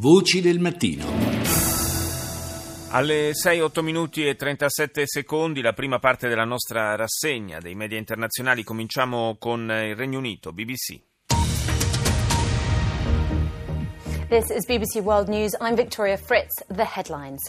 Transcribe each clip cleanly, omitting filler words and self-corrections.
Voci del mattino. Alle 6,8 minuti e 37 secondi, la prima parte della nostra rassegna dei media internazionali. Cominciamo con il Regno Unito, BBC. This is BBC World News. I'm Victoria Fritz. The headlines.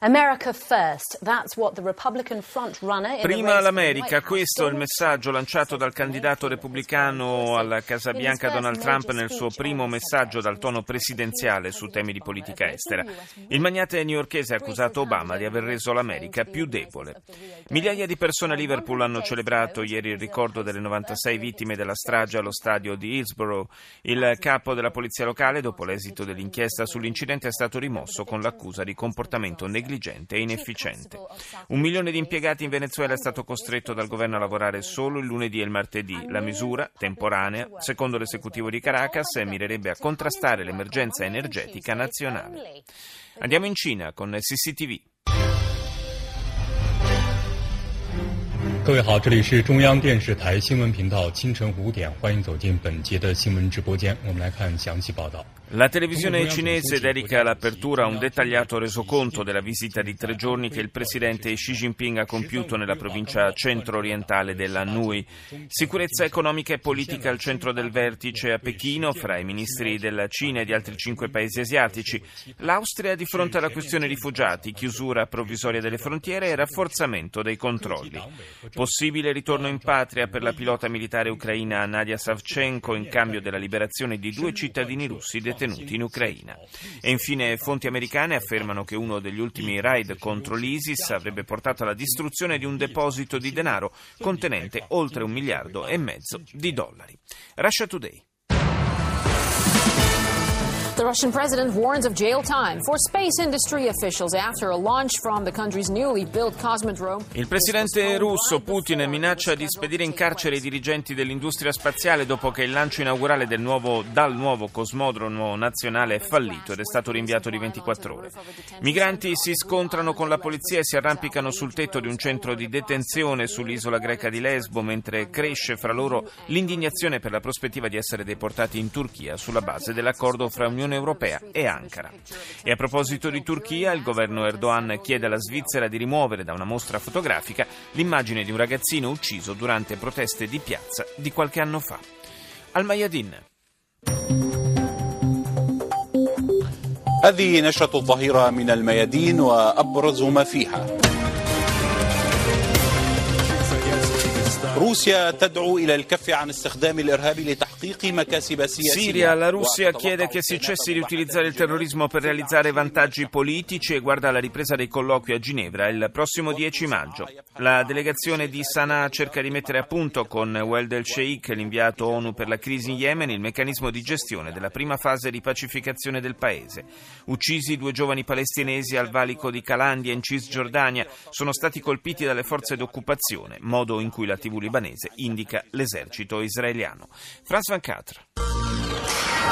America first. That's what the Republican front runner. Prima l'America, questo è il messaggio lanciato dal candidato repubblicano alla Casa Bianca Donald Trump nel suo primo messaggio dal tono presidenziale su temi di politica estera. Il magnate newyorkese ha accusato Obama di aver reso l'America più debole. Migliaia di persone a Liverpool hanno celebrato ieri il ricordo delle 96 vittime della strage allo stadio di Hillsborough. Il capo della polizia locale, dopo l'esito dell'inchiesta sull'incidente, è stato rimosso con l'accusa di comportamento negligente e inefficiente. 1 milione di impiegati in Venezuela è stato costretto dal governo a lavorare solo il lunedì e il martedì. La misura, temporanea, secondo l'esecutivo di Caracas, mirerebbe a contrastare l'emergenza energetica nazionale. Andiamo in Cina con CCTV. 各位好, 这里是中央电视台新闻频道, 清晨5点, 欢迎走进本节的新闻直播间, 我们来看详细报道. La televisione cinese dedica all'apertura a un dettagliato resoconto della visita di 3 giorni che il presidente Xi Jinping ha compiuto nella provincia centro-orientale della Nui. Sicurezza economica e politica al centro del vertice a Pechino fra i ministri della Cina e di altri 5 paesi asiatici. L'Austria di fronte alla questione rifugiati, chiusura provvisoria delle frontiere e rafforzamento dei controlli. Possibile ritorno in patria per la pilota militare ucraina Nadia Savchenko in cambio della liberazione di 2 cittadini russi detenuti in Ucraina. E infine fonti americane affermano che uno degli ultimi raid contro l'ISIS avrebbe portato alla distruzione di un deposito di denaro contenente oltre $1,500,000,000. Russia Today. The Russian president warns of jail time for space industry officials after a launch from the country's newly built cosmodrome. Il presidente russo Putin minaccia di spedire in carcere i dirigenti dell'industria spaziale dopo che il lancio inaugurale dal nuovo cosmodromo nazionale è fallito ed è stato rinviato di 24 ore. Migranti si scontrano con la polizia e si arrampicano sul tetto di un centro di detenzione sull'isola greca di Lesbo, mentre cresce fra loro l'indignazione per la prospettiva di essere deportati in Turchia sulla base dell'accordo fra Unione Europea e Ankara. E a proposito di Turchia, il governo Erdogan chiede alla Svizzera di rimuovere da una mostra fotografica l'immagine di un ragazzino ucciso durante proteste di piazza di qualche anno fa. Al Mayadin. هذه نشرة الظهيرة من الميادين وأبرز ما فيها. Siria, la Russia chiede che si cessi di utilizzare il terrorismo per realizzare vantaggi politici e guarda alla ripresa dei colloqui a Ginevra il prossimo 10 maggio. La delegazione di Sanaa cerca di mettere a punto con Weldel Sheikh, l'inviato ONU per la crisi in Yemen, il meccanismo di gestione della prima fase di pacificazione del paese. Uccisi 2 giovani palestinesi al valico di Qalandia in Cisgiordania, sono stati colpiti dalle forze d'occupazione, modo in cui la TV libanese indica l'esercito israeliano. France 24.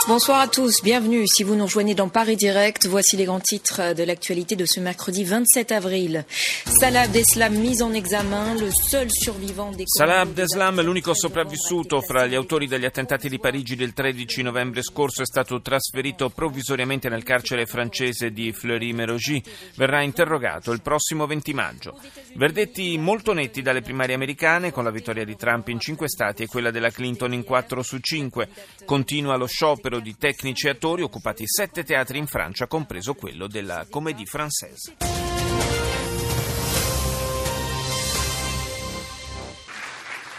Bonsoir à tous, bienvenue. Si vous nous rejoignez dans Paris Direct, voici les grands titres de l'actualité de ce mercredi 27 avril. Salah Abdeslam mise en examen, le seul survivant des... Salah Abdeslam, l'unico sopravvissuto fra gli autori degli attentati di Parigi del 13 novembre scorso, è stato trasferito provvisoriamente nel carcere francese di Fleury-Mérogis. Verrà interrogato il prossimo 20 maggio. Verdetti molto netti dalle primarie americane, con la vittoria di Trump in 5 stati e quella della Clinton in 4 su 5. Continua lo sciopero di tecnici e attori occupati 7 teatri in Francia, compreso quello della Comédie Française.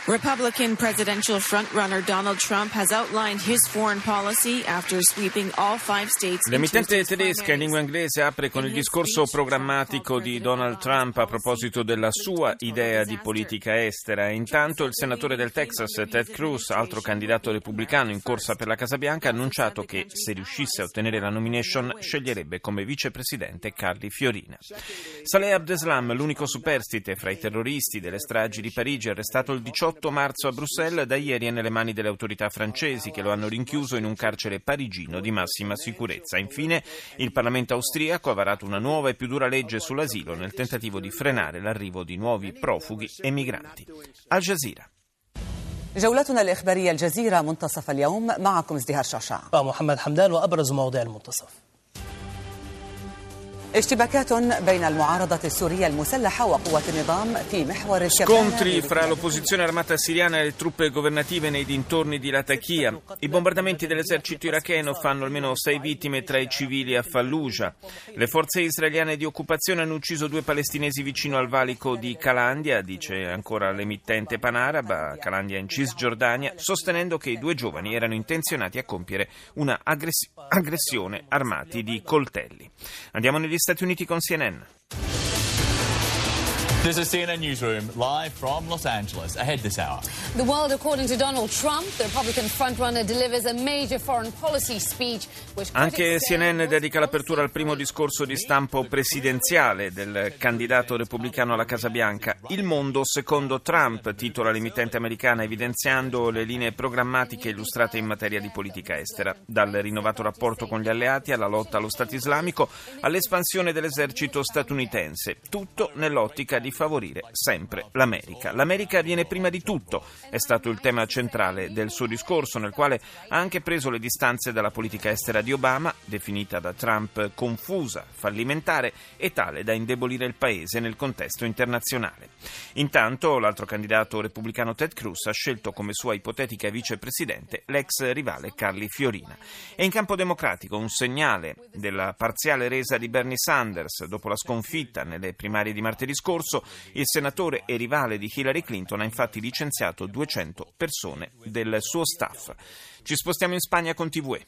Republican presidential frontrunner Donald Trump has outlined his foreign policy after sweeping all 5 states. L'emittente tedesca in lingua inglese apre con il discorso programmatico di Donald Trump a proposito della sua idea di politica estera. Intanto il senatore del Texas Ted Cruz, altro candidato repubblicano in corsa per la Casa Bianca, ha annunciato che se riuscisse a ottenere la nomination sceglierebbe come vicepresidente Carly Fiorina. Salah Abdeslam, l'unico superstite fra i terroristi delle stragi di Parigi, arrestato il 18 marzo a Bruxelles, da ieri è nelle mani delle autorità francesi che lo hanno rinchiuso in un carcere parigino di massima sicurezza. Infine, il Parlamento austriaco ha varato una nuova e più dura legge sull'asilo nel tentativo di frenare l'arrivo di nuovi profughi e migranti. Al Jazeera. جولتنا الإخبارية الجزيرة منتصف اليوم معكم ازدهار شعشع ومحمد حمدان وأبرز مواضيع المنتصف. Scontri fra l'opposizione armata siriana e le truppe governative nei dintorni di Latakia. I bombardamenti dell'esercito iracheno fanno almeno 6 vittime tra i civili a Fallujah. Le forze israeliane di occupazione hanno ucciso 2 palestinesi vicino al valico di Qalandia, dice ancora l'emittente panaraba, Qalandia in Cisgiordania, sostenendo che i 2 giovani erano intenzionati a compiere una aggressione armati di coltelli. Andiamo negli Stati Uniti con CNN. This is CNN Newsroom, live from Los Angeles, ahead this hour. The world, according to Donald Trump, the Republican frontrunner delivers a major foreign policy speech. Anche CNN dedica l'apertura al primo discorso di stampo presidenziale del candidato repubblicano alla Casa Bianca. Il mondo secondo Trump, titola l'emittente americana, evidenziando le linee programmatiche illustrate in materia di politica estera, dal rinnovato rapporto con gli alleati alla lotta allo Stato islamico all'espansione dell'esercito statunitense, tutto nell'ottica di favorire sempre l'America. L'America viene prima di tutto, è stato il tema centrale del suo discorso, nel quale ha anche preso le distanze dalla politica estera di Obama, definita da Trump confusa, fallimentare e tale da indebolire il paese nel contesto internazionale. Intanto l'altro candidato repubblicano Ted Cruz ha scelto come sua ipotetica vicepresidente l'ex rivale Carly Fiorina. È in campo democratico un segnale della parziale resa di Bernie Sanders dopo la sconfitta nelle primarie di martedì scorso. Il senatore e rivale di Hillary Clinton ha infatti licenziato 200 persone del suo staff. Ci spostiamo in Spagna con TVE.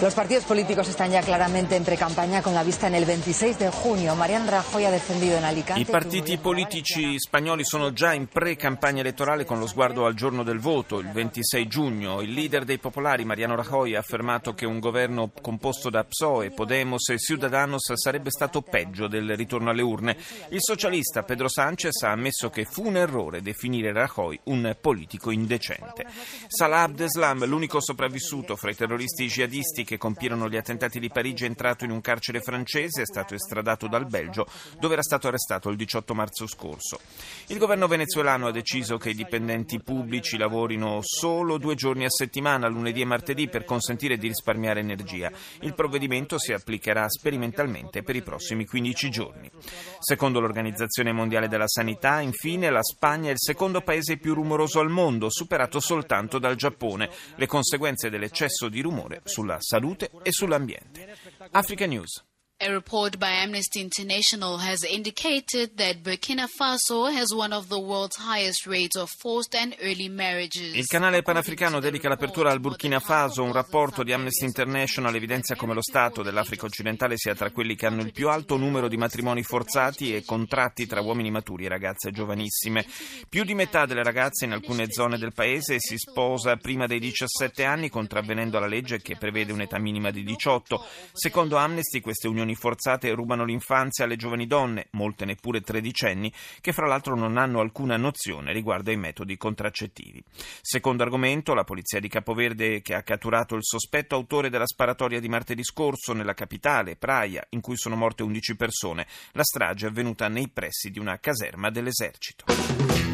Los partidos políticos están ya claramente en precampaña con la vista en el 26 de junio. Mariano Rajoy ha defendido en Alicante. I partiti politici spagnoli sono già in pre-campagna elettorale con lo sguardo al giorno del voto, il 26 giugno. Il leader dei popolari, Mariano Rajoy, ha affermato che un governo composto da PSOE, Podemos e Ciudadanos sarebbe stato peggio del ritorno alle urne. Il socialista Pedro Sánchez ha ammesso che fu un errore definire Rajoy un politico indecente. Salah Abdeslam, l'unico sopravvissuto fra i terroristi jihadisti che compirono gli attentati di Parigi, è entrato in un carcere francese, è stato estradato dal Belgio, dove era stato arrestato il 18 marzo scorso. Il governo venezuelano ha deciso che i dipendenti pubblici lavorino solo 2 giorni a settimana, lunedì e martedì, per consentire di risparmiare energia. Il provvedimento si applicherà sperimentalmente per i prossimi 15 giorni. Secondo l'Organizzazione Mondiale della Sanità, infine, la Spagna è il secondo paese più rumoroso al mondo, superato soltanto dal Giappone. Le conseguenze dell'eccesso di rumore sulla salute e sull'ambiente. Africa News. A report by Amnesty International has indicated that Burkina Faso has one of the world's highest rates of forced and early marriages. Il canale panafricano dedica l'apertura al Burkina Faso. Un rapporto di Amnesty International evidenzia come lo Stato dell'Africa occidentale sia tra quelli che hanno il più alto numero di matrimoni forzati e contratti tra uomini maturi e ragazze giovanissime. Più di metà delle ragazze in alcune zone del paese si sposa prima dei 17 anni, contravvenendo alla legge che prevede un'età minima di 18. Secondo Amnesty, queste unioni forzate rubano l'infanzia alle giovani donne, molte neppure tredicenni, che fra l'altro non hanno alcuna nozione riguardo ai metodi contraccettivi. Secondo argomento, la polizia di Capoverde, che ha catturato il sospetto autore della sparatoria di martedì scorso nella capitale, Praia, in cui sono morte 11 persone. La strage è avvenuta nei pressi di una caserma dell'esercito.